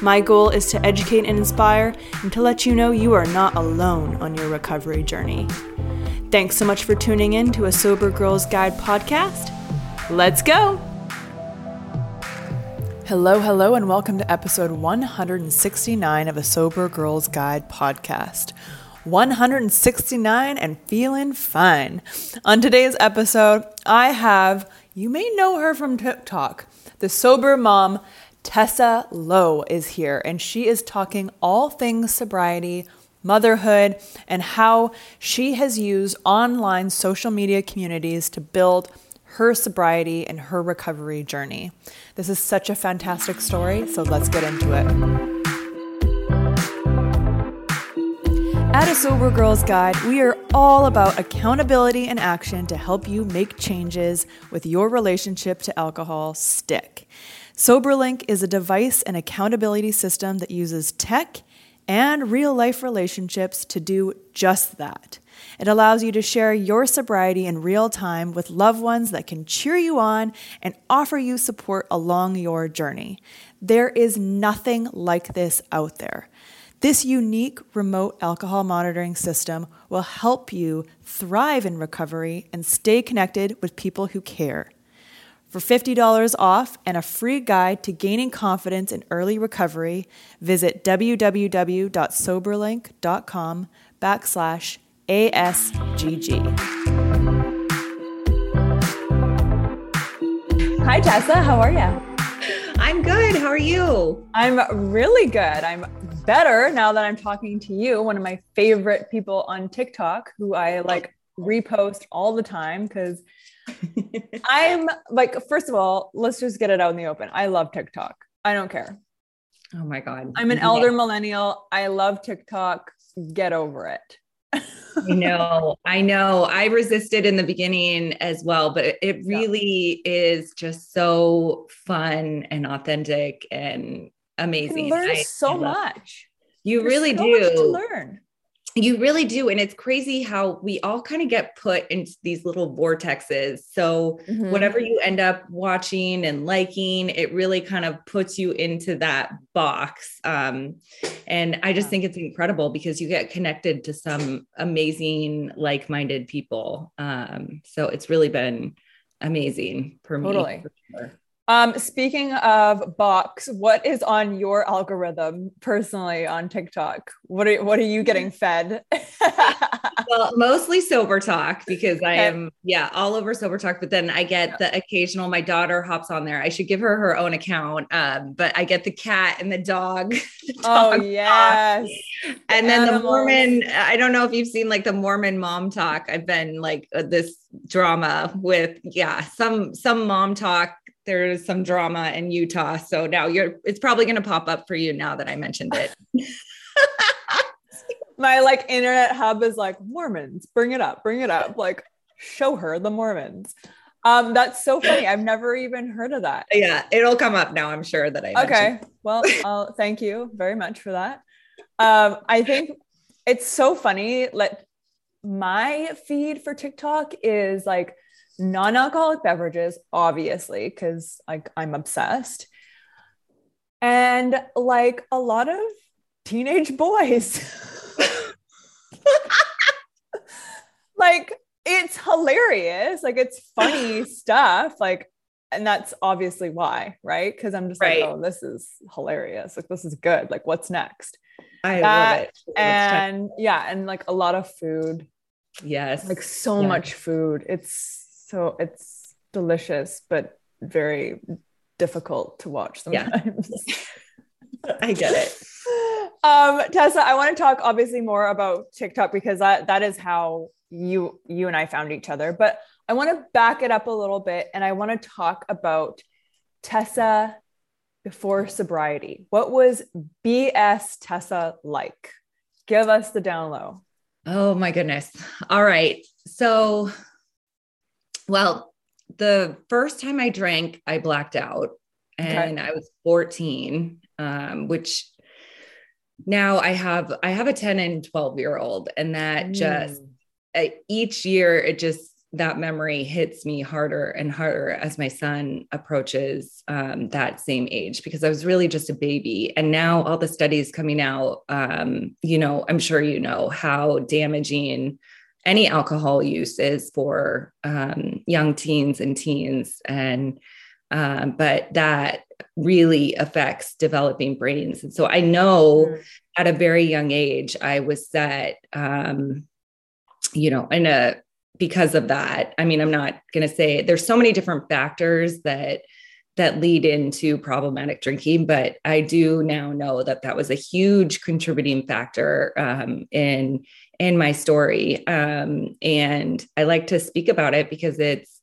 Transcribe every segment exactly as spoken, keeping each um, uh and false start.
My goal is to educate and inspire and to let you know you are not alone on your recovery journey. Thanks so much for tuning in to a Sober Girls Guide podcast. Let's go! Hello, hello, and welcome to episode one sixty-nine of a Sober Girls Guide podcast. one sixty-nine and feeling fine. On today's episode, I have, you may know her from TikTok, the Sober Mom Tessa Lowe is here, and she is talking all things sobriety, motherhood, and how she has used online social media communities to build her sobriety and her recovery journey. This is such a fantastic story, so let's get into it. At A Sober Girls Guide, we are all about accountability and action to help you make changes with your relationship to alcohol stick. Soberlink is a device and accountability system that uses tech and real-life relationships to do just that. It allows you to share your sobriety in real time with loved ones that can cheer you on and offer you support along your journey. There is nothing like this out there. This unique remote alcohol monitoring system will help you thrive in recovery and stay connected with people who care. For fifty dollars off and a free guide to gaining confidence in early recovery, visit www.soberlink.com backslash ASGG. Hi, Tessa. How are you? I'm good. How are you? I'm really good. I'm better now that I'm talking to you, one of my favorite people on TikTok who I like repost all the time because I'm like, first of all, let's just get it out in the open. I love TikTok. I don't care. Oh my God. I'm an elder yeah. millennial. I love TikTok. Get over it. I know. I know. I resisted in the beginning as well, but it really yeah. is just so fun and authentic and amazing. You learn I, so I much. You There's really so do much to learn. You really do. And it's crazy how we all kind of get put into these little vortexes. So mm-hmm. whatever you end up watching and liking, it really kind of puts you into that box. Um, and I just yeah. think it's incredible because you get connected to some amazing, like-minded people. Um, so it's really been amazing for totally. me. For sure. Um, speaking of box, what is on your algorithm personally on TikTok? What are, what are you getting fed? Well, mostly sober talk because I am, yeah, all over sober talk, but then I get the occasional, my daughter hops on there. I should give her her own account. Um, but I get the cat and the dog. The dog oh yes. Talk. And the then animals. The Mormon, I don't know if you've seen like the Mormon mom talk. I've been like uh, this drama with, yeah, some, some mom talk. There's some drama in Utah. So now you're, it's probably going to pop up for you now that I mentioned it. My like internet hub is like Mormons, bring it up, bring it up. Like show her the Mormons. Um, that's so funny. I've never even heard of that. Yeah. It'll come up now. I'm sure that I, okay. Well, I'll, thank you very much for that. Um, I think it's so funny. Like my feed for TikTok is like non-alcoholic beverages, obviously, because like I'm obsessed, and like a lot of teenage boys. Like it's hilarious. Like it's funny stuff. Like, and that's obviously why, right? Because I'm just right. like, oh, this is hilarious. Like, this is good. Like, what's next? I that, love it. What's and next? Yeah. And like a lot of food. Yes. Like so yes. much food. It's so, it's delicious, but very difficult to watch sometimes. Yeah. I get it. Um, Tessa, I want to talk obviously more about TikTok because that, that is how you, you and I found each other, but I want to back it up a little bit. And I want to talk about Tessa before sobriety. What was B S Tessa like? Give us the down low. Oh my goodness. All right. So, well, the first time I drank, I blacked out and okay. I was fourteen, um, which now I have, I have a ten and twelve year old, and that mm. just uh, each year it just, that memory hits me harder and harder as my son approaches um, that same age, because I was really just a baby. And now all the studies coming out, um, you know, I'm sure you know how damaging any alcohol use is for um, young teens and teens. And, um, but that really affects developing brains. And so I know mm-hmm. at a very young age, I was set, um, you know, in a, because of that. I mean, I'm not going to say there's so many different factors that, that lead into problematic drinking, but I do now know that that was a huge contributing factor, um, in, in my story. Um, and I like to speak about it because it's,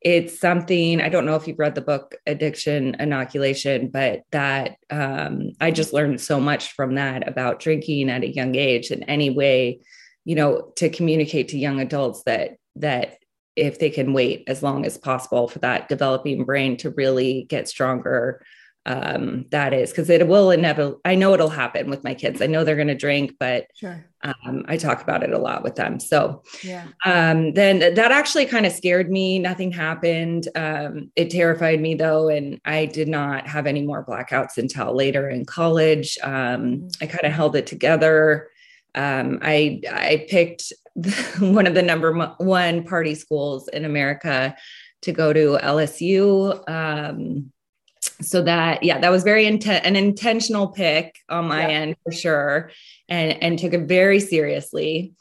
it's something, I don't know if you've read the book Addiction Inoculation, but that, um, I just learned so much from that about drinking at a young age in any way, you know, to communicate to young adults that, that if they can wait as long as possible for that developing brain to really get stronger, um, that is, cause it will inevitably, I know it'll happen with my kids. I know they're going to drink, but, sure. um, I talk about it a lot with them. So, yeah. um, then that actually kind of scared me. Nothing happened. Um, it terrified me though. And I did not have any more blackouts until later in college. Um, mm-hmm. I kind of held it together. Um, I, I picked one of the number one party schools in America to go to, L S U. Um, so that, yeah, that was very inten- an intentional pick on my yeah. end for sure. And, and took it very seriously.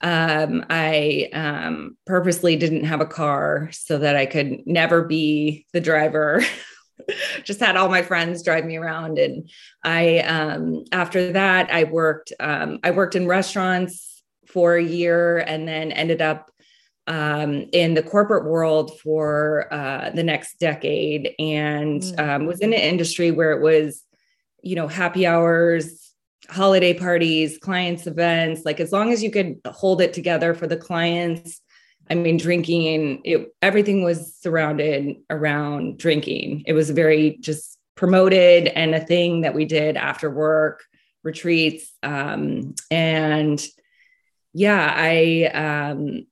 Um, I, um, purposely didn't have a car so that I could never be the driver. Just had all my friends drive me around. And I, um, after that I worked, um, I worked in restaurants for a year and then ended up, um, in the corporate world for, uh, the next decade, and, um, was in an industry where it was, you know, happy hours, holiday parties, clients events, like as long as you could hold it together for the clients. I mean, drinking, it, everything was surrounded around drinking. It was very just promoted and a thing that we did after work retreats. Um, and yeah, I, um,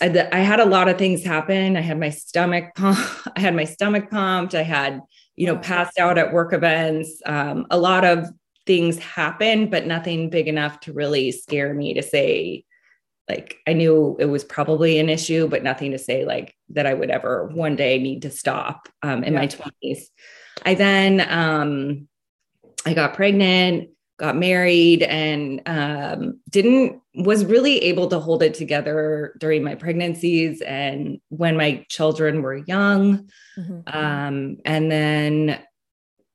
I, I had a lot of things happen. I had my stomach, pump, I had my stomach pumped. I had, you know, passed out at work events. Um, a lot of things happened, but nothing big enough to really scare me to say, like, I knew it was probably an issue, but nothing to say like that I would ever one day need to stop, um, in yeah. my twenties. I then, um, I got pregnant, got married, and, um, didn't, was really able to hold it together during my pregnancies and when my children were young. Mm-hmm. Um, and then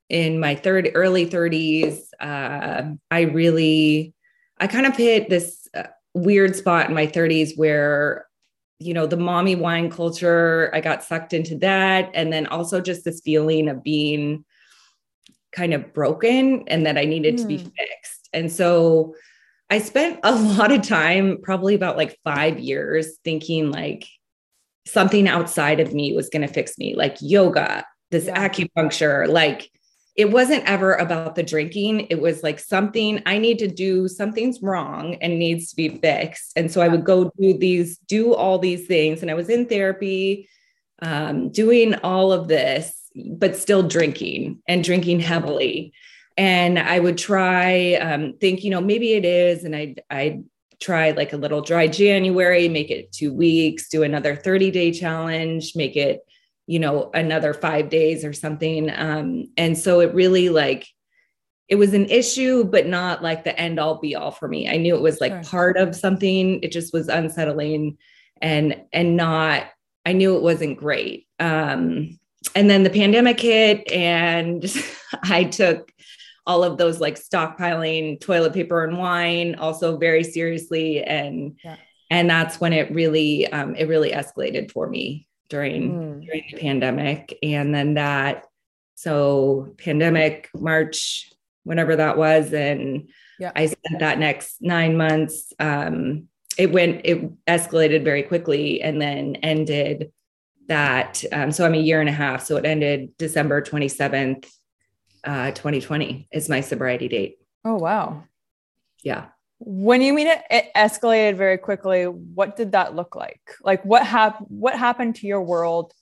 in my third, early thirties, uh, I really, I kind of hit this, uh, weird spot in my thirties where, you know, the mommy wine culture, I got sucked into that. And then also just this feeling of being kind of broken and that I needed mm. to be fixed. And so I spent a lot of time, probably about like five years thinking like something outside of me was going to fix me, like yoga, this yeah. acupuncture, like it wasn't ever about the drinking. It was like something I need to do, something's wrong and needs to be fixed. And so I would go do these, do all these things. And I was in therapy, um, doing all of this, but still drinking and drinking heavily. And I would try, um, think, you know, maybe it is. And I'd, I'd try like a little dry January, make it two weeks, do another thirty day challenge, make it, you know, another five days or something. Um, and so it really like, it was an issue, but not like the end all be all for me. I knew it was like sure. part of something. It just was unsettling and, and not, I knew it wasn't great. Um, and then the pandemic hit and I took all of those like stockpiling toilet paper and wine also very seriously. And, yeah. and that's when it really, um, it really escalated for me. During, mm. during the pandemic. And then that, so pandemic, March, whenever that was. And yeah. I spent that next nine months, um, it went, it escalated very quickly and then ended that. Um, so I'm a year and a half. So it ended December twenty-seventh, uh, twenty twenty is my sobriety date. Oh, wow. Yeah. When you mean it, it escalated very quickly, what did that look like? Like what happened, what happened to your world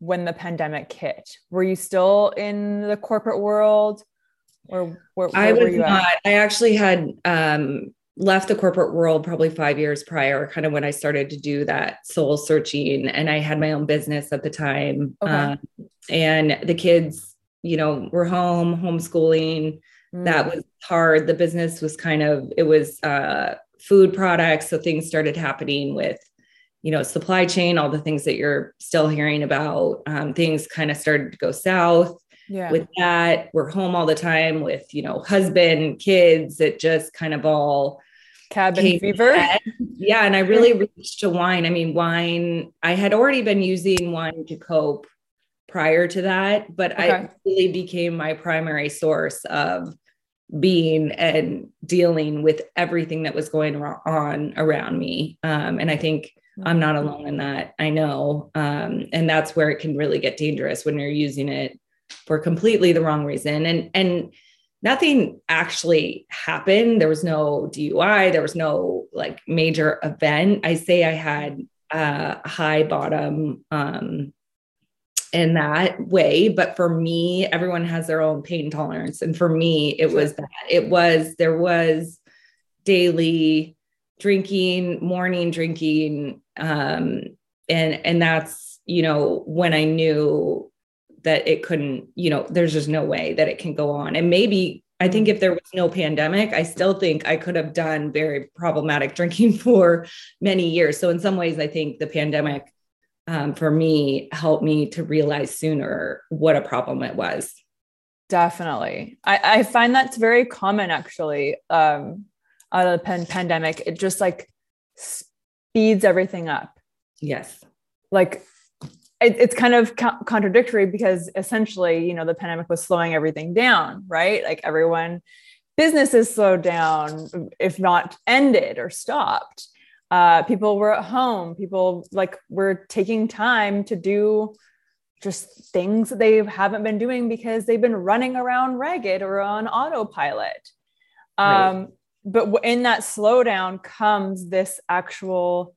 when the pandemic hit? Were you still in the corporate world or where, where I was were you not, at? I actually had, um, left the corporate world probably five years prior, kind of when I started to do that soul searching, and I had my own business at the time. Okay. Um, and the kids, you know, were home, homeschooling. That was hard. The business was kind of, it was, uh, food products. So things started happening with, you know, supply chain, all the things that you're still hearing about, um, things kind of started to go south yeah. with that. We're home all the time with, you know, husband, kids, it just kind of all cabin fever. Yeah. And I really reached to wine. I mean, wine, I had already been using wine to cope prior to that, but okay. I really became my primary source of being and dealing with everything that was going on around me. Um, and I think I'm not alone in that. I know. Um, and that's where it can really get dangerous when you're using it for completely the wrong reason. And, and nothing actually happened. There was no D U I. There was no like major event. I say I had a uh, high bottom, um, in that way. But for me, everyone has their own pain tolerance. And for me, it was that it was, there was daily drinking, morning drinking. Um, and, and that's, you know, when I knew that it couldn't, you know, there's just no way that it can go on. And maybe, I think if there was no pandemic, I still think I could have done very problematic drinking for many years. So in some ways, I think the pandemic Um, for me, helped me to realize sooner what a problem it was. Definitely. I, I find that's very common actually, um, out of the pan- pandemic. It just like speeds everything up. Yes. Like it, it's kind of co- contradictory because essentially, you know, the pandemic was slowing everything down, right? Like everyone, businesses slowed down, if not ended or stopped. Uh, people were at home. People like were taking time to do just things that they haven't been doing because they've been running around ragged or on autopilot. Um, right. But in that slowdown comes this actual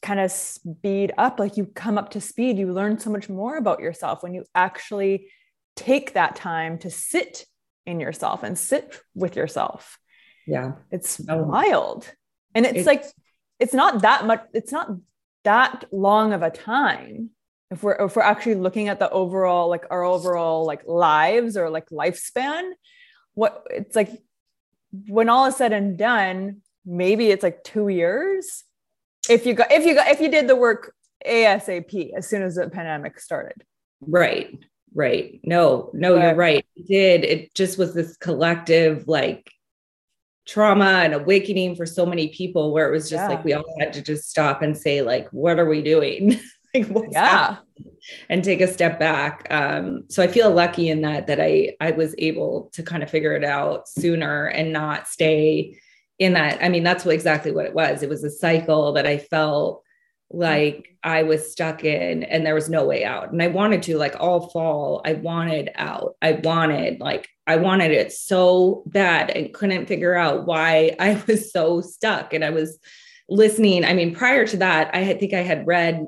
kind of speed up. Like you come up to speed, you learn so much more about yourself when you actually take that time to sit in yourself and sit with yourself. Yeah. It's oh. wild. And it's, it's like, it's not that much. It's not that long of a time. If we're, if we're actually looking at the overall, like our overall, like lives or like lifespan, what it's like when all is said and done, maybe it's like two years. If you got, if you got, if you did the work ASAP, as soon as the pandemic started. Right. Right. No, no, but, you're right. It did. It just was this collective, like, trauma and awakening for so many people where it was just yeah. like, we all had to just stop and say like, what are we doing? like, what's yeah. and take a step back. Um, so I feel lucky in that, that I, I was able to kind of figure it out sooner and not stay in that. I mean, that's what, exactly what it was. It was a cycle that I felt like I was stuck in and there was no way out. And I wanted to, like, all fall, I wanted out. I wanted, like, I wanted it so bad and couldn't figure out why I was so stuck. And I was listening. I mean, prior to that, I think I had read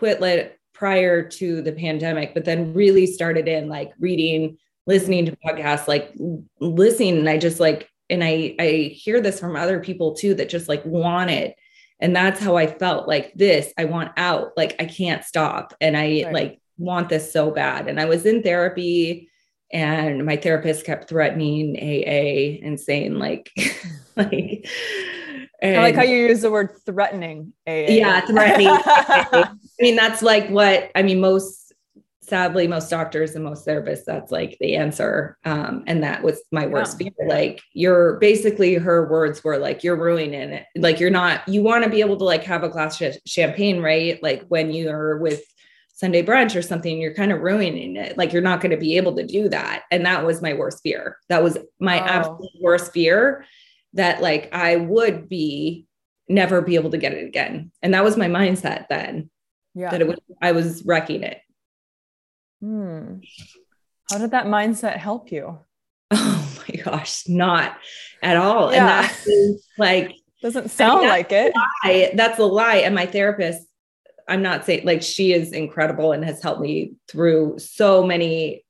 Quitlet prior to the pandemic, but then really started in like reading, listening to podcasts, like listening. And I just like, and I, I hear this from other people too, that just like want it. And that's how I felt, like this, I want out, like, I can't stop. And I right. like want this so bad. And I was in therapy and my therapist kept threatening A A and saying like, like, and, I like how you use the word threatening. A A. Yeah. Threatening. I mean, that's like what, I mean, most, sadly, most doctors and most therapists, that's like the answer. Um, and that was my worst fear. Yeah. Like, you're basically, her words were like, you're ruining it. Like, you're not, you want to be able to like have a glass of champagne, right? Like when you are with Sunday brunch or something, you're kind of ruining it. Like, you're not going to be able to do that. And that was my worst fear. That was my oh. absolute worst fear. That like I would be never be able to get it again. And that was my mindset then. Yeah. That it was, I was wrecking it. Hmm. How did that mindset help you? Oh my gosh, not at all. Yeah. And that's like, doesn't sound I mean, like it. Lie. That's a lie. And my therapist, I'm not saying like, she is incredible and has helped me through so many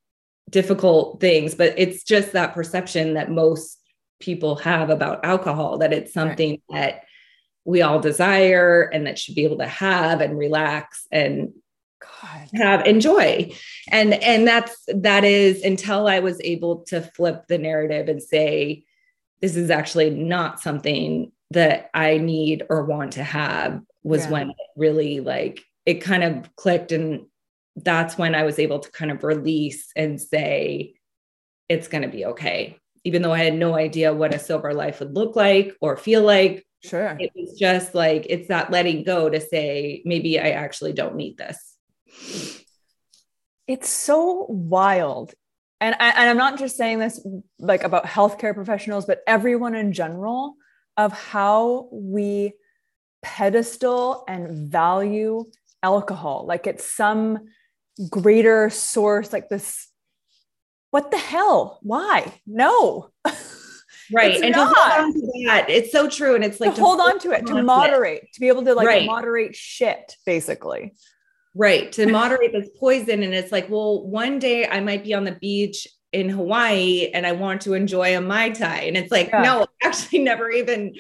difficult things, but it's just that perception that most people have about alcohol, that it's something right. that we all desire and that should be able to have and relax and God. have enjoy. And, and that's, that is until I was able to flip the narrative and say, this is actually not something that I need or want to have, was yeah. when it really like, it kind of clicked. And that's when I was able to kind of release and say, it's going to be okay. Even though I had no idea what a sober life would look like or feel like, sure, it was just like, it's that letting go to say, maybe I actually don't need this. It's so wild. And, I, and I'm not just saying this like about healthcare professionals, but everyone in general, of how we pedestal and value alcohol. Like it's some greater source, like this, what the hell? Why? No. Right. It's and not. To hold on to that. It's so true. And it's like, to, to hold on to it, to moderate, it. to be able to like right. moderate shit, basically. Right. To moderate this poison. And it's like, well, one day I might be on the beach in Hawaii and I want to enjoy a Mai Tai. And it's like, yeah. no, I actually never even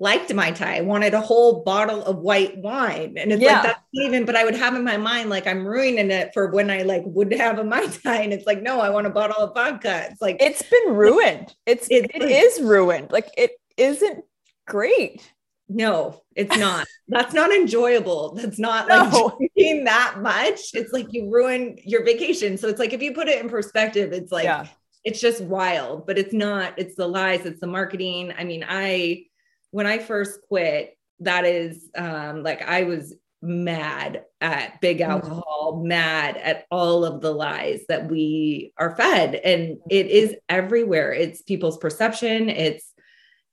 liked Mai Tai. I wanted a whole bottle of white wine. And it's yeah. like, that's not even, but I would have in my mind, like I'm ruining it for when I like would have a Mai Tai. And it's like, no, I want a bottle of vodka. It's like, it's been ruined. It's, it's it is ruined. Like it isn't great. No, it's not. That's not enjoyable. That's not like no. drinking that much. It's like you ruin your vacation. So it's like, if you put it in perspective, it's like, yeah. it's just wild, but it's not, it's the lies. It's the marketing. I mean, I, when I first quit, that is, um, like I was mad at big alcohol, mad at all of the lies that we are fed. And it is everywhere. It's people's perception. It's,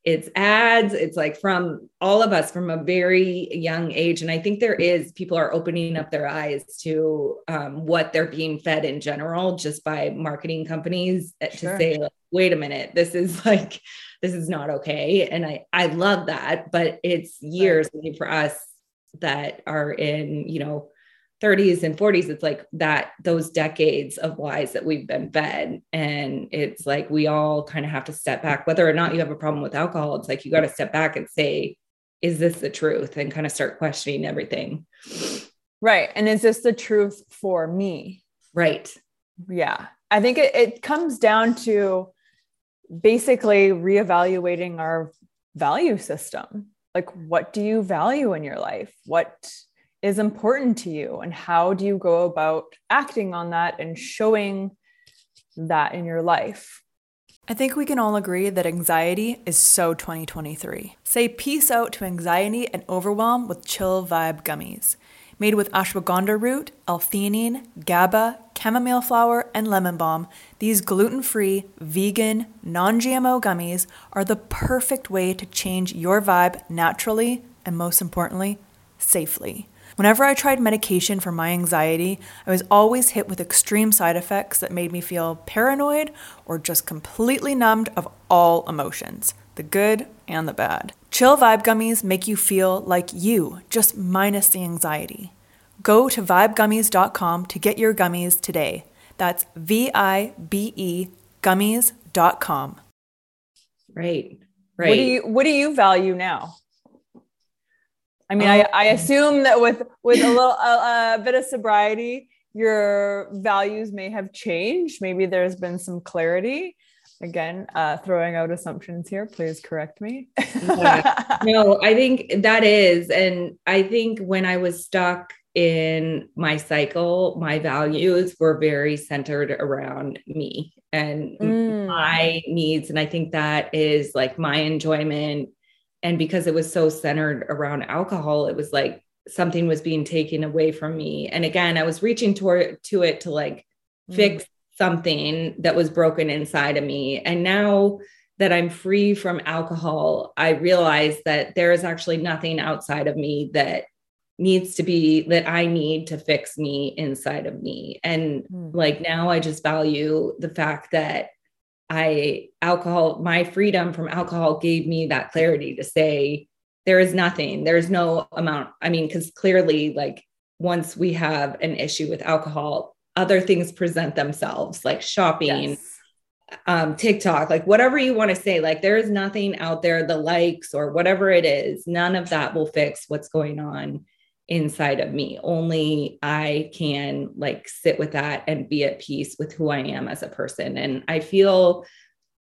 it's ads. It's like from all of us from a very young age. And I think there is, people are opening up their eyes to, um, what they're being fed in general, just by marketing companies to sure. say, like, wait a minute, this is like, this is not okay. And I, I love that, but it's years right. for us that are in, you know, thirties and forties. It's like that, those decades of lies that we've been fed. And it's like, we all kind of have to step back, whether or not you have a problem with alcohol. It's like, you got to step back and say, is this the truth? And kind of start questioning everything. Right. And is this the truth for me? Right. Yeah. I think it, it comes down to basically reevaluating our value system. Like, what do you value in your life? What is important to you? And how do you go about acting on that and showing that in your life? I think we can all agree that anxiety is so twenty twenty-three. Say peace out to anxiety and overwhelm with Chill Vibe Gummies. Made with ashwagandha root, L-theanine, GABA, chamomile flower, and lemon balm, these gluten-free, vegan, non-G M O gummies are the perfect way to change your vibe naturally and, most importantly, safely. Whenever I tried medication for my anxiety, I was always hit with extreme side effects that made me feel paranoid or just completely numbed of all emotions, the good and the bad. Chill Vibe Gummies make you feel like you, just minus the anxiety. Go to vibe gummies dot com to get your gummies today. That's V I B E gummies dot com. Right, right. What do you, what do you value now? I mean, um, I, I assume that with, with a little a, a bit of sobriety, your values may have changed. Maybe there's been some clarity. Again, uh, throwing out assumptions here, please correct me. Yeah. No, I think that is. And I think when I was stuck in my cycle, my values were very centered around me and mm. my needs. And I think that is like my enjoyment. And because it was so centered around alcohol, it was like something was being taken away from me. And again, I was reaching toward to it to like mm. fix something that was broken inside of me. And now that I'm free from alcohol, I realize that there is actually nothing outside of me that needs to be, that I need to fix me inside of me. And mm. like, now I just value the fact that I alcohol, my freedom from alcohol gave me that clarity to say, there is nothing, there's no amount. I mean, cause clearly like once we have an issue with alcohol, other things present themselves, like shopping, yes. um, TikTok, like whatever you want to say, like there is nothing out there, the likes or whatever it is, none of that will fix what's going on inside of me. Only I can like sit with that and be at peace with who I am as a person. And I feel,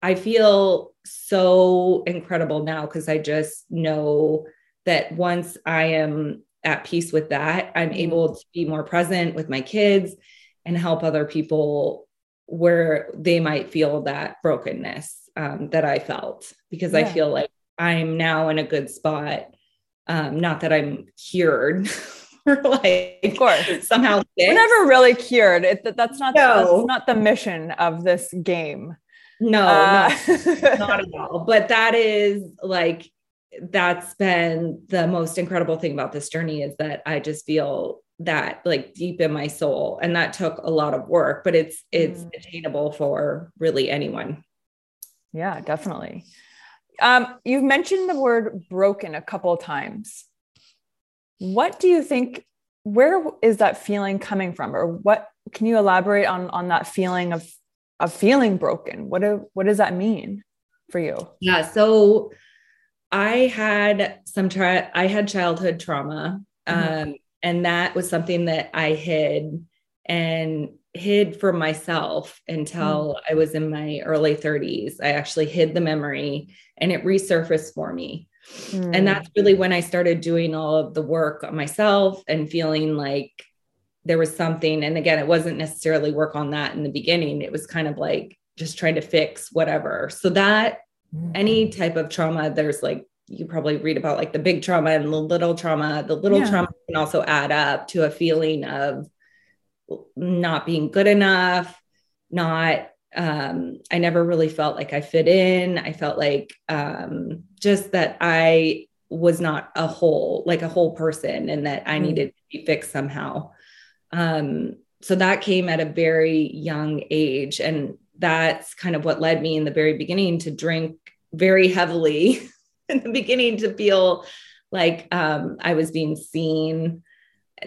I feel so incredible now because I just know that once I am at peace with that, I'm mm-hmm. able to be more present with my kids and help other people where they might feel that brokenness um, that I felt, because yeah. I feel like I'm now in a good spot. Um, not that I'm cured or like of course. somehow fixed. We're never really cured. It, that, that's not no. that's not the mission of this game. No, uh, not, not at all. But that is like, that's been the most incredible thing about this journey, is that I just feel that like deep in my soul, and that took a lot of work, but it's, it's mm. attainable for really anyone. Yeah, definitely. Um, you've mentioned the word broken a couple of times. What do you think, where is that feeling coming from? Or what, can you elaborate on, on that feeling of, of feeling broken? What, do, what does that mean for you? Yeah. So I had some, tra- I had childhood trauma. Mm-hmm. Um, and that was something that I hid and hid from myself until mm. I was in my early thirties. I actually hid the memory and it resurfaced for me. Mm. And that's really when I started doing all of the work on myself and feeling like there was something. And again, it wasn't necessarily work on that in the beginning. It was kind of like just trying to fix whatever. So that mm. any type of trauma, there's like, you probably read about like the big trauma and the little trauma, the little yeah. trauma can also add up to a feeling of not being good enough, not, um, I never really felt like I fit in. I felt like, um, just that I was not a whole, like a whole person, and that I mm-hmm. needed to be fixed somehow. Um, so that came at a very young age, and that's kind of what led me in the very beginning to drink very heavily in the beginning, to feel like, um, I was being seen,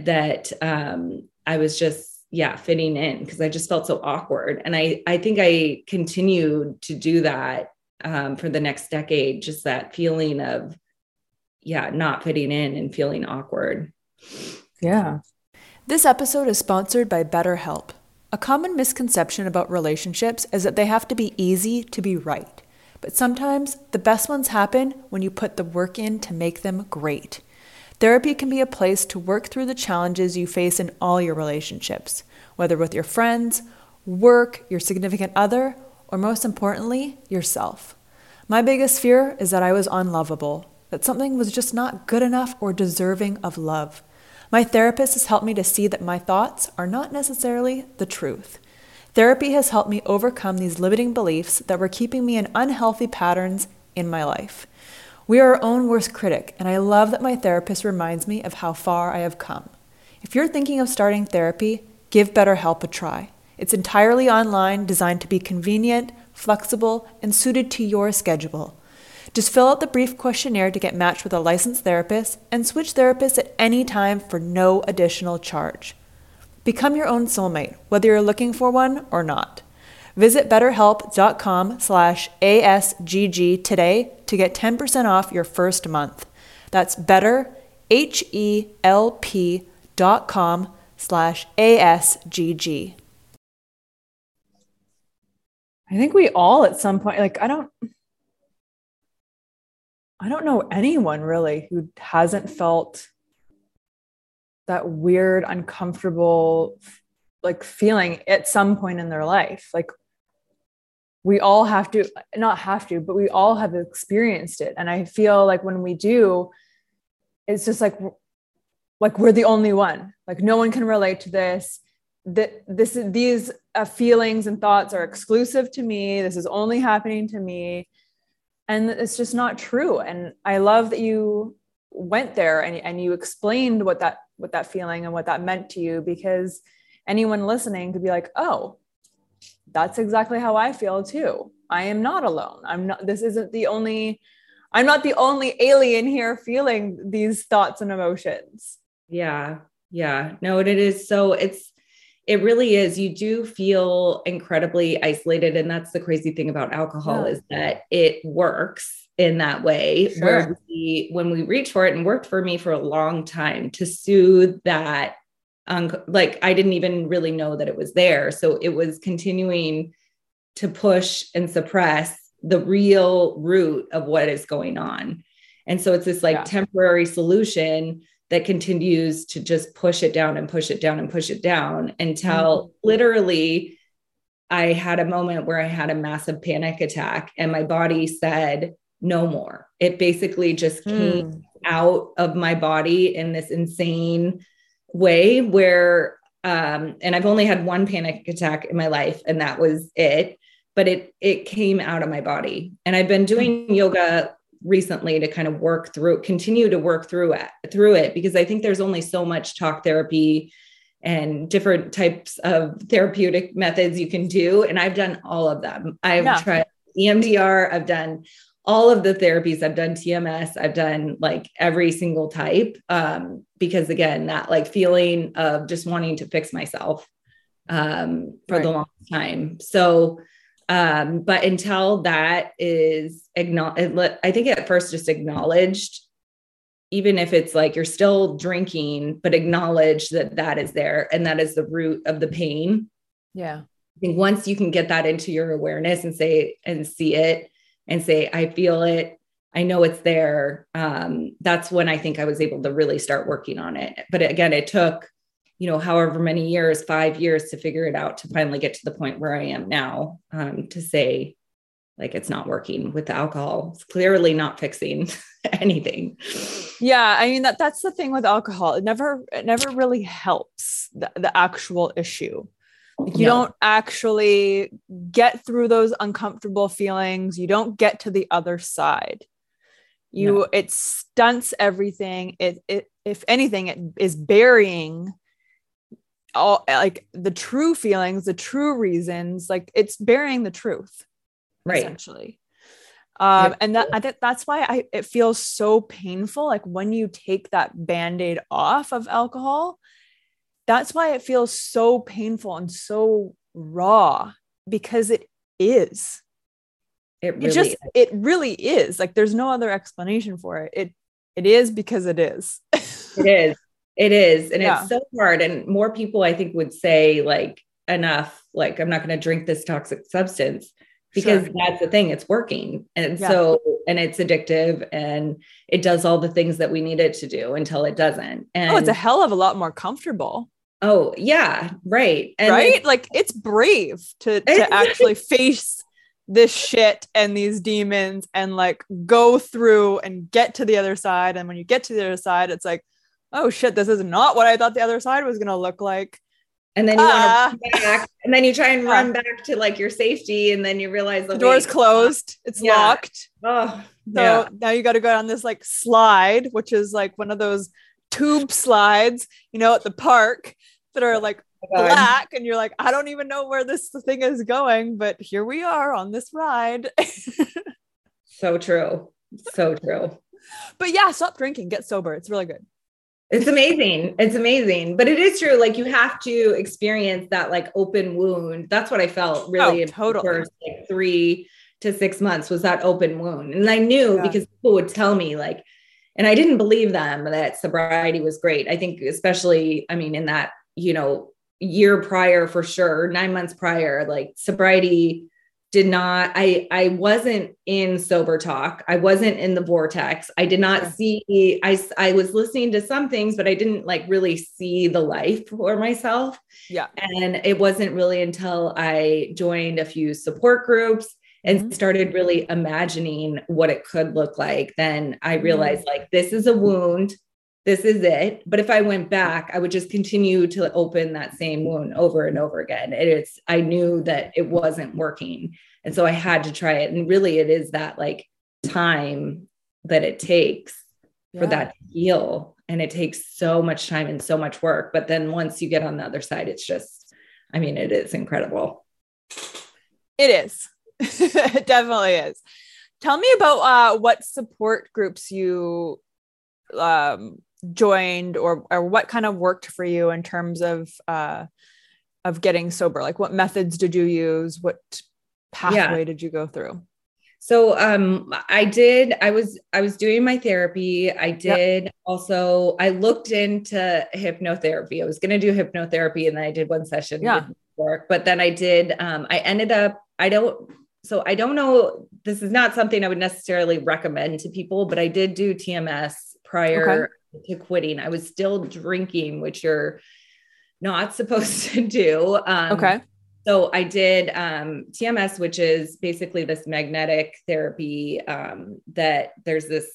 that, um, I was just, yeah, fitting in, because I just felt so awkward. And I, I think I continued to do that um, for the next decade, just that feeling of, yeah, not fitting in and feeling awkward. Yeah. This episode is sponsored by BetterHelp. A common misconception about relationships is that they have to be easy to be right. But sometimes the best ones happen when you put the work in to make them great. Therapy can be a place to work through the challenges you face in all your relationships, whether with your friends, work, your significant other, or most importantly, yourself. My biggest fear is that I was unlovable, that something was just not good enough or deserving of love. My therapist has helped me to see that my thoughts are not necessarily the truth. Therapy has helped me overcome these limiting beliefs that were keeping me in unhealthy patterns in my life. We are our own worst critic, and I love that my therapist reminds me of how far I have come. If you're thinking of starting therapy, give BetterHelp a try. It's entirely online, designed to be convenient, flexible, and suited to your schedule. Just fill out the brief questionnaire to get matched with a licensed therapist and switch therapists at any time for no additional charge. Become your own soulmate, whether you're looking for one or not. Visit betterhelp.com slash ASGG today to get ten percent off your first month. That's better, H-E-L-P dot com slash ASGG. I think we all at some point, like, I don't, I don't know anyone really who hasn't felt that weird, uncomfortable, like feeling at some point in their life. Like we all have to, not have to, but we all have experienced it. And I feel like when we do, it's just like, like we're the only one, like no one can relate to this, that this is, these uh, feelings and thoughts are exclusive to me. This is only happening to me. And it's just not true. And I love that you went there and, and you explained what that, what that feeling and what that meant to you, because anyone listening could be like, oh, that's exactly how I feel too. I am not alone. I'm not, this isn't the only, I'm not the only alien here feeling these thoughts and emotions. Yeah. Yeah. No, it is. So it's, it really is. You do feel incredibly isolated. And that's the crazy thing about alcohol, yeah, is that it works in that way. Sure. Where we, when we reach for it, and worked for me for a long time to soothe that. Um, like I didn't even really know that it was there. So it was continuing to push and suppress the real root of what is going on. And so it's this like yeah. temporary solution that continues to just push it down and push it down and push it down until mm-hmm. literally I had a moment where I had a massive panic attack and my body said no more. It basically just came mm. out of my body in this insane way where, um, and I've only had one panic attack in my life and that was it, but it, it came out of my body. And I've been doing yoga recently to kind of work through, continue to work through it, through it, because I think there's only so much talk therapy and different types of therapeutic methods you can do. And I've done all of them. I've yeah. tried E M D R. I've done all of the therapies. I've done T M S. I've done like every single type. Um, because again, that like feeling of just wanting to fix myself, um, for right. the long time. So, Um, but until that is acknowledged, I think at first just acknowledged, even if it's like, you're still drinking, but acknowledge that that is there. And that is the root of the pain. Yeah. I think once you can get that into your awareness and say, and see it and say, I feel it, I know it's there. Um, that's when I think I was able to really start working on it. But again, it took, you know, however many years, five years to figure it out, to finally get to the point where I am now, um, to say like, it's not working with the alcohol. It's clearly not fixing anything. Yeah. I mean, that that's the thing with alcohol. It never, it never really helps the, the actual issue. Like you no. don't actually get through those uncomfortable feelings. You don't get to the other side. You, no. it stunts everything. It, it, if anything, it is burying all like the true feelings, the true reasons, like it's burying the truth, right? Essentially. Um, yeah. And that, I think that's why I, it feels so painful. Like when you take that Band-Aid off of alcohol, that's why it feels so painful and so raw, because it is, it, really it just, is. it really is like, there's no other explanation for it. It, it is because it is. It is. It is. And yeah. it's so hard. And more people, I think, would say like, enough, like, I'm not going to drink this toxic substance, because sure. that's the thing, it's working. And yeah. so, and it's addictive and it does all the things that we need it to do until it doesn't. And oh, it's a hell of a lot more comfortable. Oh yeah. Right. And right. It, like it's brave to, to actually face this shit and these demons and like go through and get to the other side. And when you get to the other side, it's like, oh shit, this is not what I thought the other side was going to look like. And then you uh, want to back, and then you try and run back to like your safety. And then you realize the, the door's closed. It's yeah. locked. Oh, so yeah. now you got to go down this like slide, which is like one of those tube slides, you know, at the park that are like black, and you're like, I don't even know where this thing is going, but here we are on this ride. So true. So true. But yeah, stop drinking, get sober. It's really good. It's amazing. It's amazing. But it is true. Like, you have to experience that like open wound. That's what I felt really oh, totally. in the first like three to six months was that open wound. And I knew yeah. because people would tell me like, and I didn't believe them that sobriety was great. I think especially, I mean, in that, you know, year prior for sure, nine months prior, like sobriety did not, I, I wasn't in sober talk. I wasn't in the vortex. I did not see, I, I was listening to some things, but I didn't like really see the life for myself. Yeah. And it wasn't really until I joined a few support groups and mm-hmm. started really imagining what it could look like. Then I realized mm-hmm. like, this is a wound. This is it. But if I went back, I would just continue to open that same wound over and over again. And it's, I knew that it wasn't working. And so I had to try it. And really it is that like time that it takes yeah. for that to heal. And it takes so much time and so much work. But then once you get on the other side, it's just, I mean, it is incredible. It is. It definitely is. Tell me about uh, what support groups you um, joined or, or what kind of worked for you in terms of, uh, of getting sober? Like, what methods did you use? What pathway yeah. did you go through? So, um, I did, I was, I was doing my therapy. I did yep. also, I looked into hypnotherapy. I was going to do hypnotherapy and then I did one session, yeah. it didn't work, but then I did, um, I ended up, I don't, so I don't know, this is not something I would necessarily recommend to people, but I did do T M S prior okay. to quitting. I was still drinking, which you're not supposed to do. Um, okay. So I did, um, T M S, which is basically this magnetic therapy, um, that there's this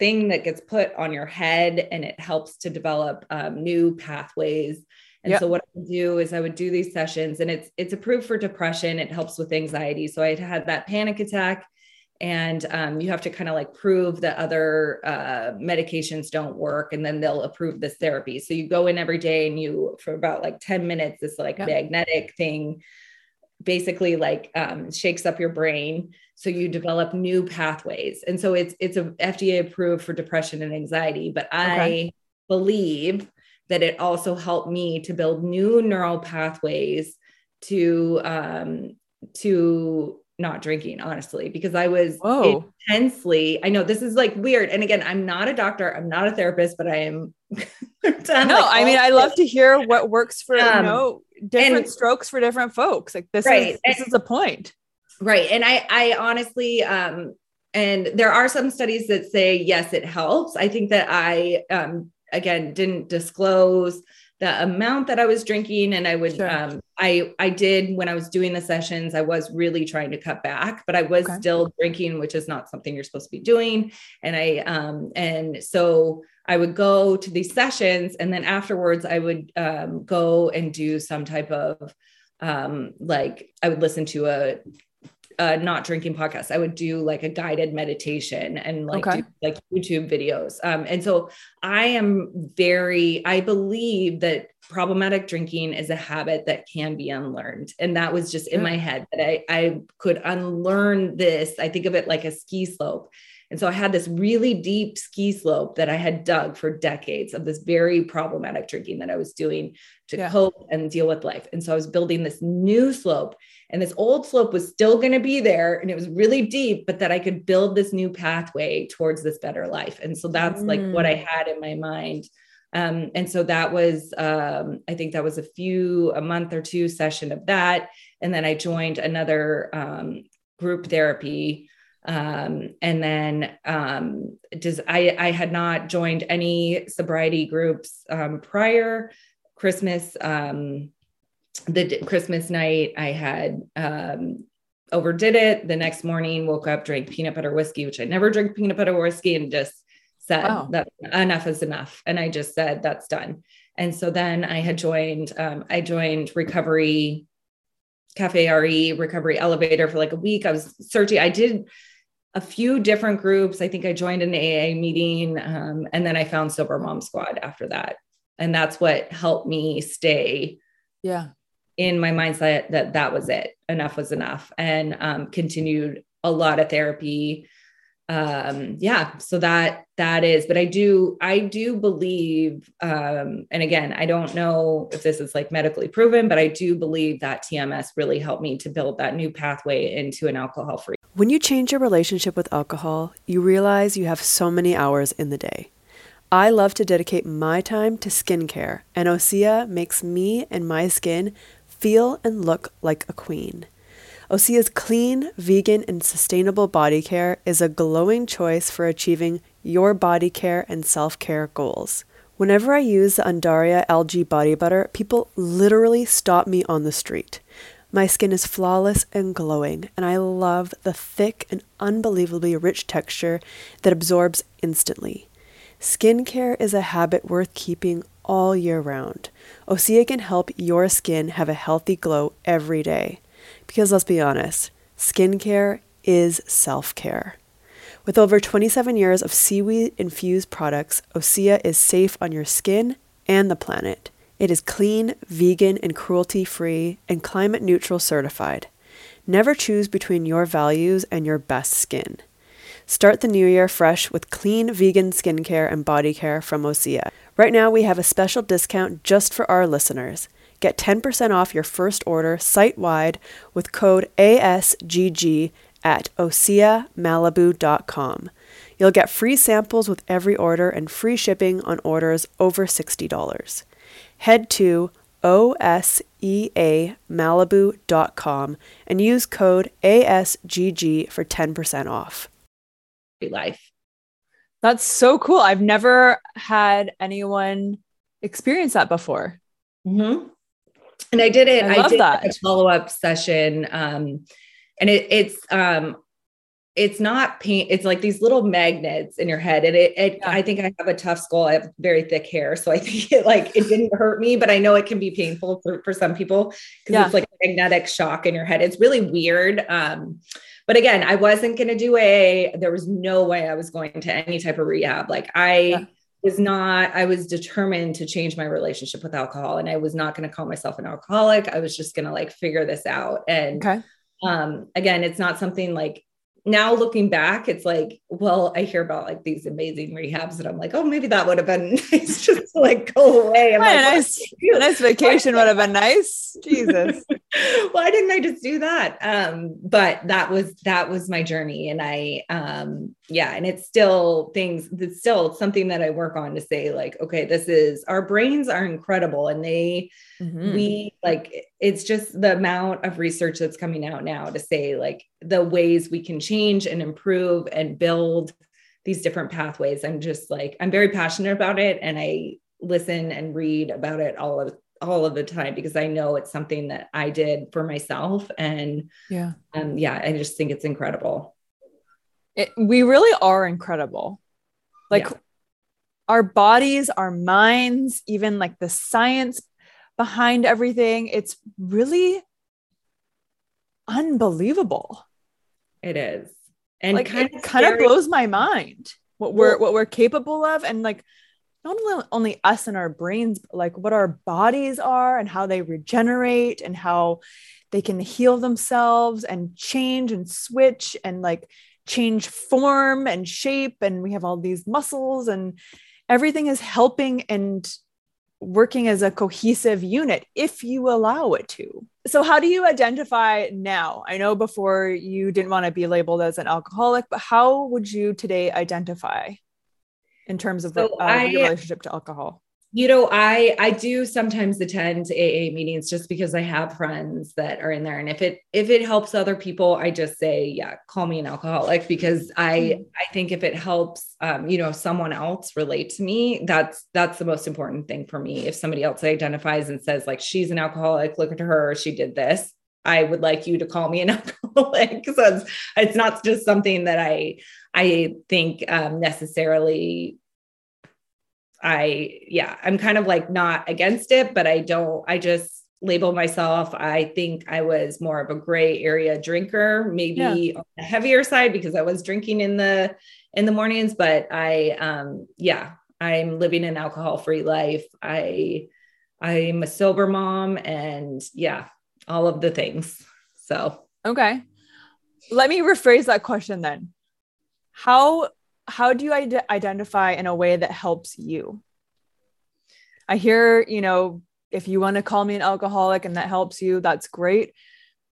thing that gets put on your head and it helps to develop, um, new pathways. And yep. so what I would do is I would do these sessions and it's, it's approved for depression. It helps with anxiety. So I had that panic attack. And um, you have to kind of like prove that other uh, medications don't work, and then they'll approve this therapy. So you go in every day and you, for about like ten minutes, this like yeah. magnetic thing basically like um, shakes up your brain. So you develop new pathways. And so it's, it's a F D A approved for depression and anxiety, but I okay. believe that it also helped me to build new neural pathways to, um, to, not drinking, honestly, because I was Whoa. intensely, I know this is like weird. And again, I'm not a doctor, I'm not a therapist, but I am. done, no, like, I mean, I love to hear what works for, um, you know, different and, strokes for different folks. Like this right, is, this and, is the point. Right. And I, I honestly, um, and there are some studies that say, yes, it helps. I think that I, um, again, didn't disclose the amount that I was drinking. And I would, sure. um, I, I did, when I was doing the sessions, I was really trying to cut back, but I was okay. still drinking, which is not something you're supposed to be doing. And I, um, and so I would go to these sessions and then afterwards I would, um, go and do some type of, um, like I would listen to a, a not drinking podcast. I would do like a guided meditation and like, okay. do, like YouTube videos. Um, and so I am very, I believe that problematic drinking is a habit that can be unlearned. And that was just in my head that I, I could unlearn this. I think of it like a ski slope. And so I had this really deep ski slope that I had dug for decades of this very problematic drinking that I was doing to yeah. cope and deal with life. And so I was building this new slope and this old slope was still going to be there. And it was really deep, but that I could build this new pathway towards this better life. And so that's mm. like what I had in my mind. Um, and so that was, um, I think that was a few, a month or two session of that. And then I joined another, um, group therapy. Um, and then, um, does, I, I had not joined any sobriety groups, um, prior Christmas, um, the d- Christmas night I had, um, overdid it. The next morning, woke up, drank peanut butter whiskey, which I never drink peanut butter whiskey, and just said wow. that enough is enough. And I just said, that's done. And so then I had joined, um, I joined Recovery Cafe, R E Recovery Elevator for like a week. I was searching. I did, a few different groups. I think I joined an A A meeting, um, and then I found Sober Mom Squad after that. And that's what helped me stay yeah. in my mindset that that was it. Enough was enough. And um, continued a lot of therapy. Um, yeah, so that, that is, but I do, I do believe, um, and again, I don't know if this is like medically proven, but I do believe that T M S really helped me to build that new pathway into an alcohol-free. When you change your relationship with alcohol, you realize you have so many hours in the day. I love to dedicate my time to skincare, and Osea makes me and my skin feel and look like a queen. Osea's clean, vegan, and sustainable body care is a glowing choice for achieving your body care and self-care goals. Whenever I use the Undaria Algae Body Butter, people literally stop me on the street. My skin is flawless and glowing, and I love the thick and unbelievably rich texture that absorbs instantly. Skincare is a habit worth keeping all year round. Osea can help your skin have a healthy glow every day. Because let's be honest, skincare is self-care. With over twenty-seven years of seaweed-infused products, Osea is safe on your skin and the planet. It is clean, vegan, and cruelty-free, and climate-neutral certified. Never choose between your values and your best skin. Start the new year fresh with clean, vegan skincare and body care from Osea. Right now, we have a special discount just for our listeners. Get ten percent off your first order site-wide with code A S G G at osea malibu dot com. You'll get free samples with every order and free shipping on orders over sixty dollars. Head to osea malibu dot com and use code A S G G for ten percent off. Life. That's so cool. I've never had anyone experience that before. Mm-hmm. And I did it. I, I did that. A follow-up session. Um, and it, it's, um, it's not pain. It's like these little magnets in your head. And it, it yeah. I think I have a tough skull. I have very thick hair. So I think it like, it didn't hurt me, but I know it can be painful for, for some people because yeah. it's like a magnetic shock in your head. It's really weird. Um, but again, I wasn't going to do A A. There was no way I was going to any type of rehab. Like I, yeah. was not, I was determined to change my relationship with alcohol, and I was not going to call myself an alcoholic. I was just going to like figure this out. And, okay. um, again, it's not something like now looking back, it's like, well, I hear about like these amazing rehabs and I'm like, oh, maybe that would have been nice just to like go away. I'm like, a nice, a nice vacation would have been nice. Jesus. Why didn't I just do that? Um, but that was, that was my journey. And I, um, yeah. And it's still things that's still something that I work on to say like, okay, this is, our brains are incredible. And they, mm-hmm. we like, it's just the amount of research that's coming out now to say like the ways we can change and improve and build these different pathways. I'm just like, I'm very passionate about it. And I listen and read about it all of all of the time, because I know it's something that I did for myself. And yeah, um, yeah, I just think it's incredible. It, we really are incredible. Like yeah. our bodies, our minds, even like the science behind everything. It's really unbelievable. It is. And like, kind, it of kind of blows my mind what we're, what we're capable of. And like, not only, only us and our brains, but like what our bodies are and how they regenerate and how they can heal themselves and change and switch and like change form and shape. And we have all these muscles and everything is helping and working as a cohesive unit if you allow it to. So how do you identify now? I know before you didn't want to be labeled as an alcoholic, but how would you today identify in terms of so the, uh, I, your relationship to alcohol? You know, I, I do sometimes attend A A meetings just because I have friends that are in there. And if it, if it helps other people, I just say, yeah, call me an alcoholic, because I, mm-hmm. I think if it helps, um, you know, someone else relate to me, that's, that's the most important thing for me. If somebody else identifies and says like, she's an alcoholic, look at her, she did this, I would like you to call me an alcoholic. So it's, it's not just something that I, I think um, necessarily I, yeah, I'm kind of like not against it, but I don't, I just, label myself. I think I was more of a gray area drinker, maybe yeah. on the heavier side because I was drinking in the, in the mornings, but I, um, yeah, I'm living an alcohol-free life. I, I'm a sober mom and yeah, all of the things. So, okay. Let me rephrase that question then. How, how do you ide- identify in a way that helps you? I hear, you know, if you want to call me an alcoholic and that helps you, that's great.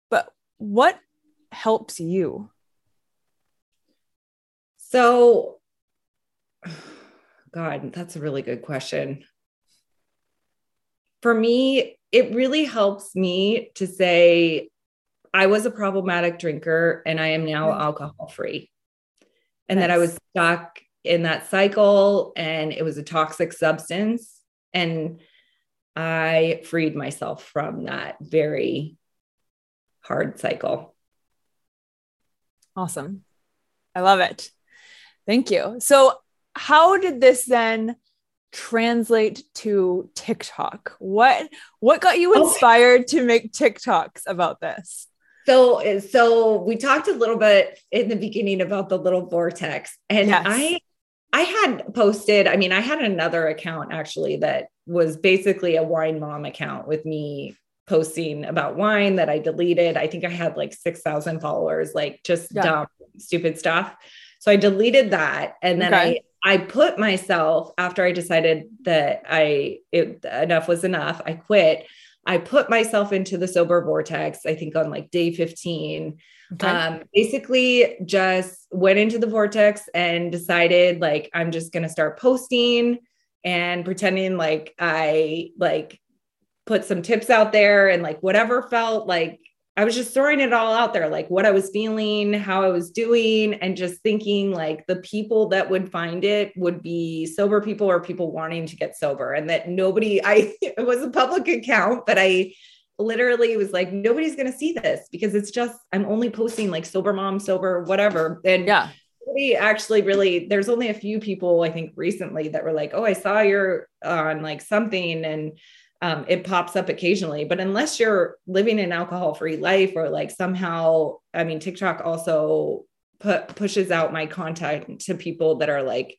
But what helps you? So, God, that's a really good question. For me, it really helps me to say I was a problematic drinker and I am now alcohol-free. And nice. That I was stuck in that cycle and it was a toxic substance. And I freed myself from that very hard cycle. Awesome. I love it. Thank you. So how did this then translate to TikTok? What, what got you inspired oh. to make TikToks about this? So, so we talked a little bit in the beginning about the little vortex and yes. I, I had posted, I mean, I had another account actually that was basically a wine mom account with me posting about wine that I deleted. I think I had like six thousand followers, like just yeah. dumb, stupid stuff. So I deleted that. And then okay. I, I put myself after I decided that I, it, enough was enough. I quit. I put myself into the sober vortex, I think on like day fifteen, okay. um, basically just went into the vortex and decided like, I'm just going to start posting and pretending like I like put some tips out there and like whatever felt like I was just throwing it all out there, like what I was feeling, how I was doing, and just thinking like the people that would find it would be sober people or people wanting to get sober. And that nobody, I, it was a public account, but I literally was like, nobody's going to see this because it's just, I'm only posting like sober mom, sober, whatever. And yeah, nobody actually really, there's only a few people I think recently that were like, oh, I saw you're on like something. And Um, it pops up occasionally, but unless you're living an alcohol-free life or like somehow, I mean, TikTok also put, pushes out my content to people that are like,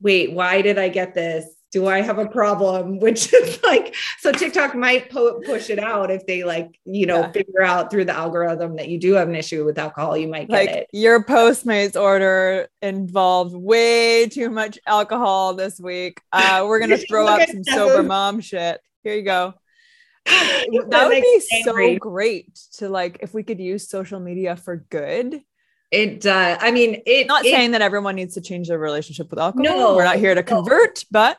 wait, why did I get this? Do I have a problem? Which is like, so TikTok might po- push it out if they like, you know, yeah. figure out through the algorithm that you do have an issue with alcohol, you might get like, it. Your Postmates order involved way too much alcohol this week. Uh, we're going to throw up some sober mom shit. Here you go. That would be so great to like, if we could use social media for good. It, uh, I mean, it, not it, saying that everyone needs to change their relationship with alcohol. No, we're not here to convert, no. but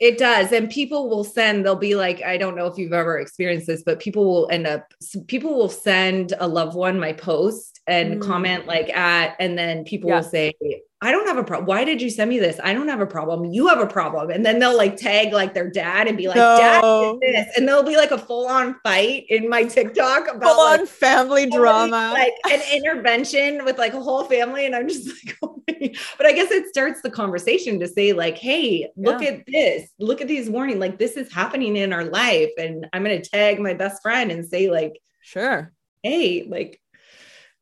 it does. And people will send, they'll be like, I don't know if you've ever experienced this, but people will end up, people will send a loved one my post and mm. comment like at, and then people yeah. will say, I don't have a problem. Why did you send me this? I don't have a problem. You have a problem. And then they'll like tag like their dad and be like, no. Dad did this. And there'll be like a full on fight in my TikTok about full on like, family drama, like an intervention with like a whole family. And I'm just like, oh my. But I guess it starts the conversation to say like, hey, look yeah. at this, look at these warnings. Like this is happening in our life. And I'm going to tag my best friend and say like, sure. Hey, like,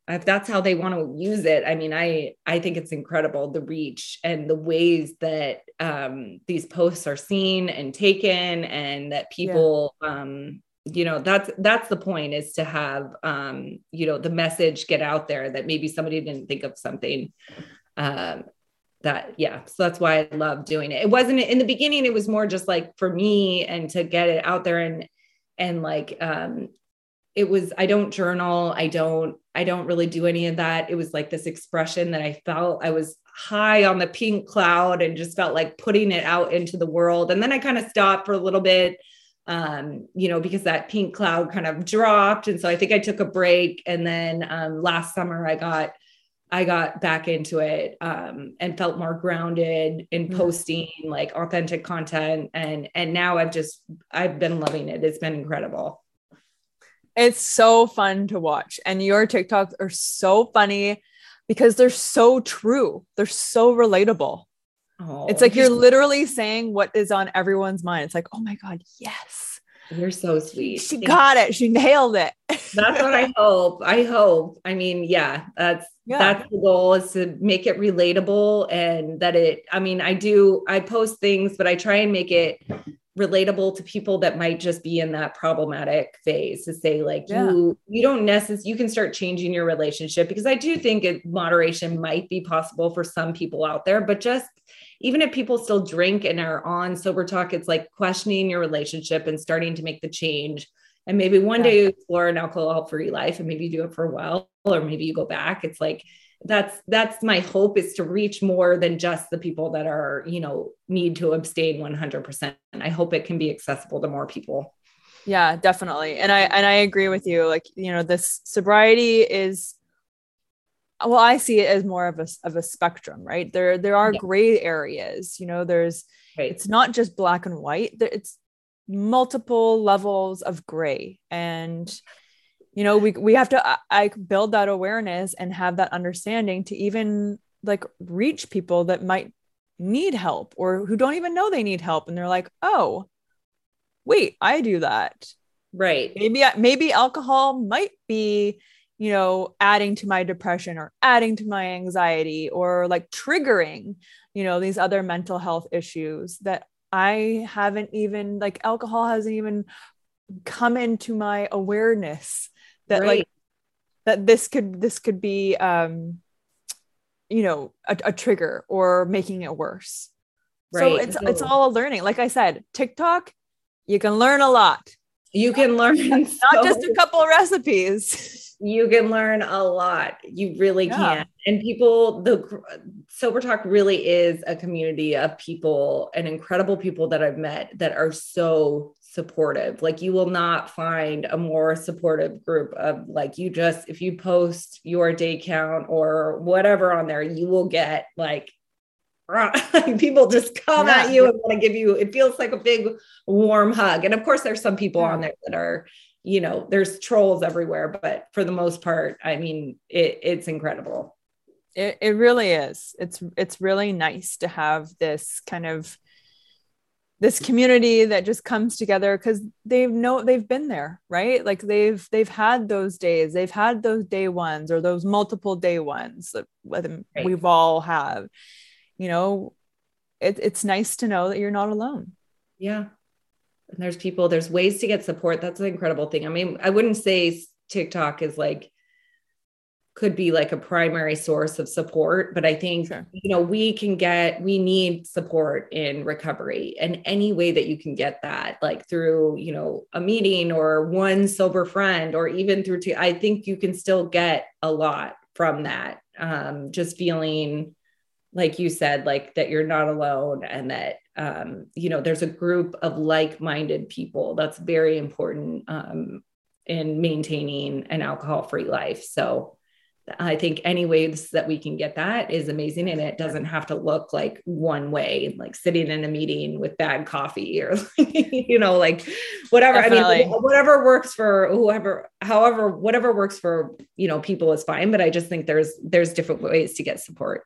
if that's how they want to use it. I mean, I, I think it's incredible, the reach and the ways that, um, these posts are seen and taken and that people, yeah. um, you know, that's, that's the point is to have, um, you know, the message get out there that maybe somebody didn't think of something, um, that, yeah. So that's why I love doing it. It wasn't in the beginning, it was more just like for me and to get it out there and, and like, um, it was, I don't journal. I don't, I don't really do any of that. It was like this expression that I felt I was high on the pink cloud and just felt like putting it out into the world. And then I kind of stopped for a little bit, um, you know, because that pink cloud kind of dropped. And so I think I took a break. And then um, last summer I got, I got back into it um, and felt more grounded in posting mm-hmm. like authentic content. And, and now I've just, I've been loving it. It's been incredible. It's so fun to watch. And your TikToks are so funny because they're so true. They're so relatable. Oh, it's like you're literally saying what is on everyone's mind. It's like, oh my God, yes. You're so sweet. She got it. She nailed it. That's what I hope. I hope. I mean, yeah, that's, yeah. that's the goal, is to make it relatable, and that it, I mean, I do, I post things, but I try and make it relatable to people that might just be in that problematic phase, to say like, yeah. you, you don't necessarily, you can start changing your relationship, because I do think it, moderation might be possible for some people out there, but just even if people still drink and are on sober talk, it's like questioning your relationship and starting to make the change. And maybe one yeah. day you explore an alcohol free life, and maybe you do it for a while, or maybe you go back. It's like, that's, that's my hope, is to reach more than just the people that are, you know, need to abstain one hundred percent. I hope it can be accessible to more people. Yeah, definitely. And I, and I agree with you. Like, you know, this sobriety is, well, I see it as more of a, of a spectrum, right? There, there are yeah. gray areas, you know, there's, right. it's not just black and white, there, it's multiple levels of gray. And, you know, we, we have to, I, I build that awareness and have that understanding to even like reach people that might need help, or who don't even know they need help. And they're like, oh, wait, I do that. Right. Maybe, maybe alcohol might be, you know, adding to my depression or adding to my anxiety, or like triggering, you know, these other mental health issues that I haven't even, like alcohol hasn't even come into my awareness that right. like, that this could, this could be, um, you know, a, a trigger or making it worse. Right. So it's, oh. it's all a learning. Like I said, TikTok, you can learn a lot. You can learn not so just a couple of recipes. You can learn a lot. You really yeah. can. And people, the Sober Talk really is a community of people and incredible people that I've met that are so supportive. Like you will not find a more supportive group of like, you just, if you post your day count or whatever on there, you will get like, people just come yeah. at you and want to give you, it feels like a big warm hug. And of course there's some people yeah. on there that are, you know, there's trolls everywhere, but for the most part, I mean, it, it's incredible. It, it really is. It's, it's really nice to have this kind of this community that just comes together, because they know they've been there, right? Like they've, they've had those days, they've had those day ones or those multiple day ones that right. we've all have. You know, it, it's nice to know that you're not alone. Yeah. And there's people, there's ways to get support. That's an incredible thing. I mean, I wouldn't say TikTok is like, could be like a primary source of support, but I think, sure. you know, we can get, we need support in recovery, and any way that you can get that, like through, you know, a meeting or one sober friend, or even through, t- I think you can still get a lot from that. Um, just feeling like you said, like that you're not alone, and that, um, you know, there's a group of like-minded people. That's very important um, in maintaining an alcohol-free life. So I think any ways that we can get that is amazing. And it doesn't have to look like one way, like sitting in a meeting with bad coffee or, you know, like whatever, definitely. I mean, whatever works for whoever, however, whatever works for, you know, people is fine. But I just think there's, there's different ways to get support.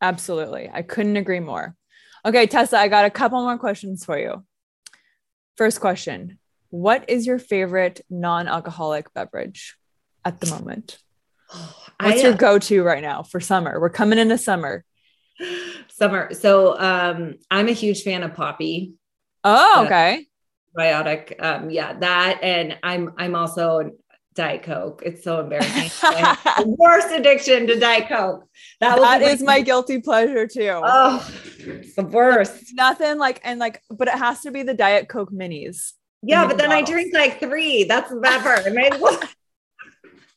Absolutely. I couldn't agree more. Okay, Tessa, I got a couple more questions for you. First question, what is your favorite non-alcoholic beverage at the moment? What's I, your go-to right now for summer? We're coming into summer. Summer. So um, I'm a huge fan of Poppy. Oh, okay. Biotic. Um, yeah, that. And I'm, I'm also Diet Coke. It's so embarrassing. The worst addiction to Diet Coke. That, that is my guilty pleasure too. Oh, it's the worst. It's nothing like, and like, but it has to be the Diet Coke minis. Yeah. Mini but then bottles. I drink like three. That's the bad part.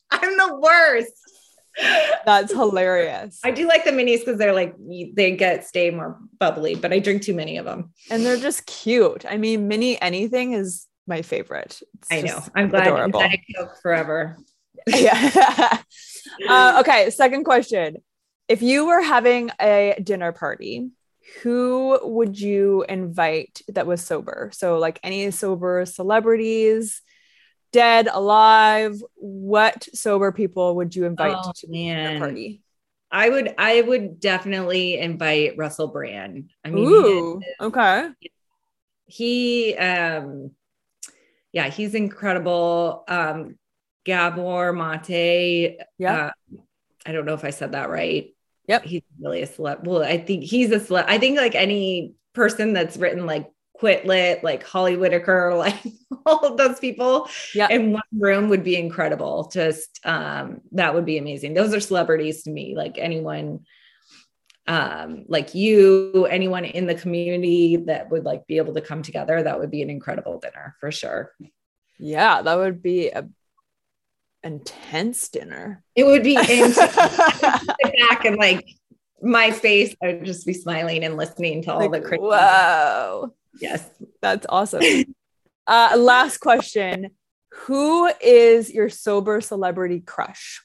I'm the worst. That's hilarious. I do like the minis because they're like, they get stay more bubbly, but I drink too many of them. And they're just cute. I mean, mini anything is my favorite. It's I know. I'm glad I'm Diet Coke forever. Yeah. uh, okay. Second question. If you were having a dinner party, who would you invite that was sober? So like any sober celebrities, dead, alive, what sober people would you invite oh, to the party? I would, I would definitely invite Russell Brand. I mean, Ooh, he is, okay. He, um, yeah, he's incredible. Um, Gabor Mate. Yeah. Uh, I don't know if I said that right. Yep. He's really a celeb. Well, I think he's a celeb. I think like any person that's written like Quit Lit, like Holly Whitaker, like all of those people yep. in one room would be incredible. Just, um, that would be amazing. Those are celebrities to me, like anyone, um, like you, anyone in the community that would like be able to come together. That would be an incredible dinner for sure. Yeah. That would be a intense dinner. It would be intense. I would sit back and like my face, I would just be smiling and listening to all like, the crazy. Whoa. Yes. That's awesome. Uh, last question. Who is your sober celebrity crush?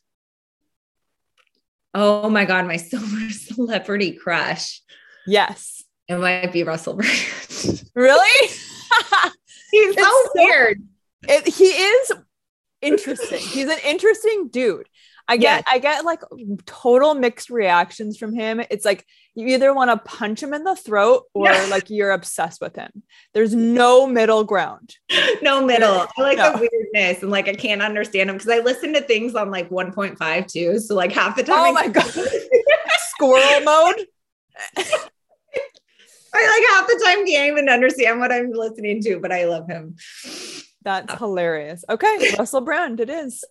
Oh my God. My sober celebrity crush. Yes. It might be Russell Brand. Really? He's so, so weird. It, he is interesting. He's an interesting dude. I get, yes. I get like total mixed reactions from him. It's like, you either want to punch him in the throat or yeah. like you're obsessed with him. There's no middle ground. No middle. I like no. the weirdness and like, I can't understand him. Cause I listen to things on like one point five too. So like half the time. Oh I- my God. Squirrel mode. I like half the time can't even understand what I'm listening to, but I love him. That's hilarious. Okay. Russell Brand. It is.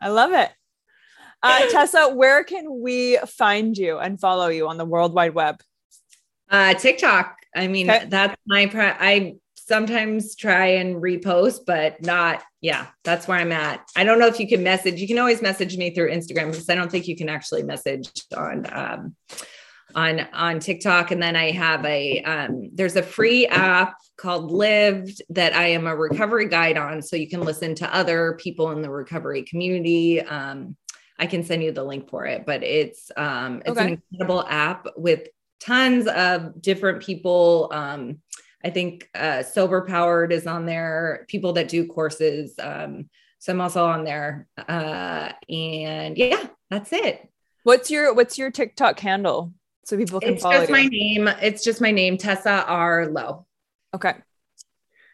I love it. Uh, Tessa, where can we find you and follow you on the World Wide Web? Uh, TikTok. I mean, okay. that's my, pri- I sometimes try and repost, but not, yeah, that's where I'm at. I don't know if you can message, you can always message me through Instagram because I don't think you can actually message on, um, on, on TikTok. And then I have a, um, there's a free app called Lived that I am a recovery guide on. So you can listen to other people in the recovery community. Um, I can send you the link for it, but it's, um, it's okay. an incredible app with tons of different people. Um, I think, uh, Sober Powered is on there, people that do courses. Um, so I'm also on there. Uh, and yeah, that's it. What's your, what's your TikTok handle? So people can it's follow just you. my name. It's just my name, Tessa R. Lowe. Okay.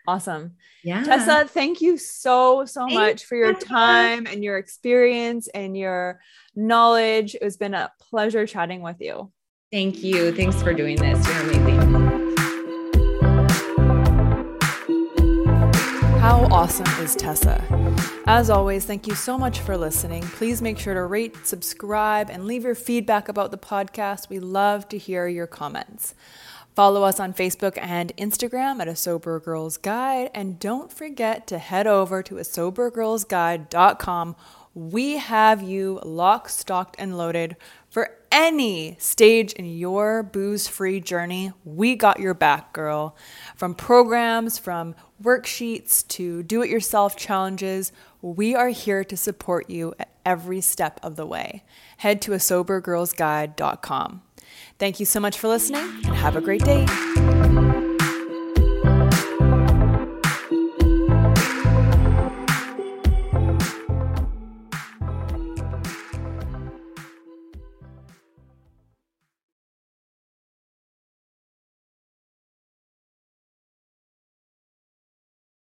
Awesome. Yeah. Tessa, thank you so, so Thanks. much for your time and your experience and your knowledge. It has been a pleasure chatting with you. Thank you. Thanks for doing this. You're amazing. How awesome is Tessa? As always, thank you so much for listening. Please make sure to rate, subscribe, and leave your feedback about the podcast. We love to hear your comments. Follow us on Facebook and Instagram at A Sober Girls Guide. And don't forget to head over to a sober girls guide dot com. We have you locked, stocked, and loaded for any stage in your booze-free journey. We got your back, girl. From programs, from worksheets, to do-it-yourself challenges, we are here to support you at every step of the way. Head to a sober girls guide dot com. Thank you so much for listening and have a great day.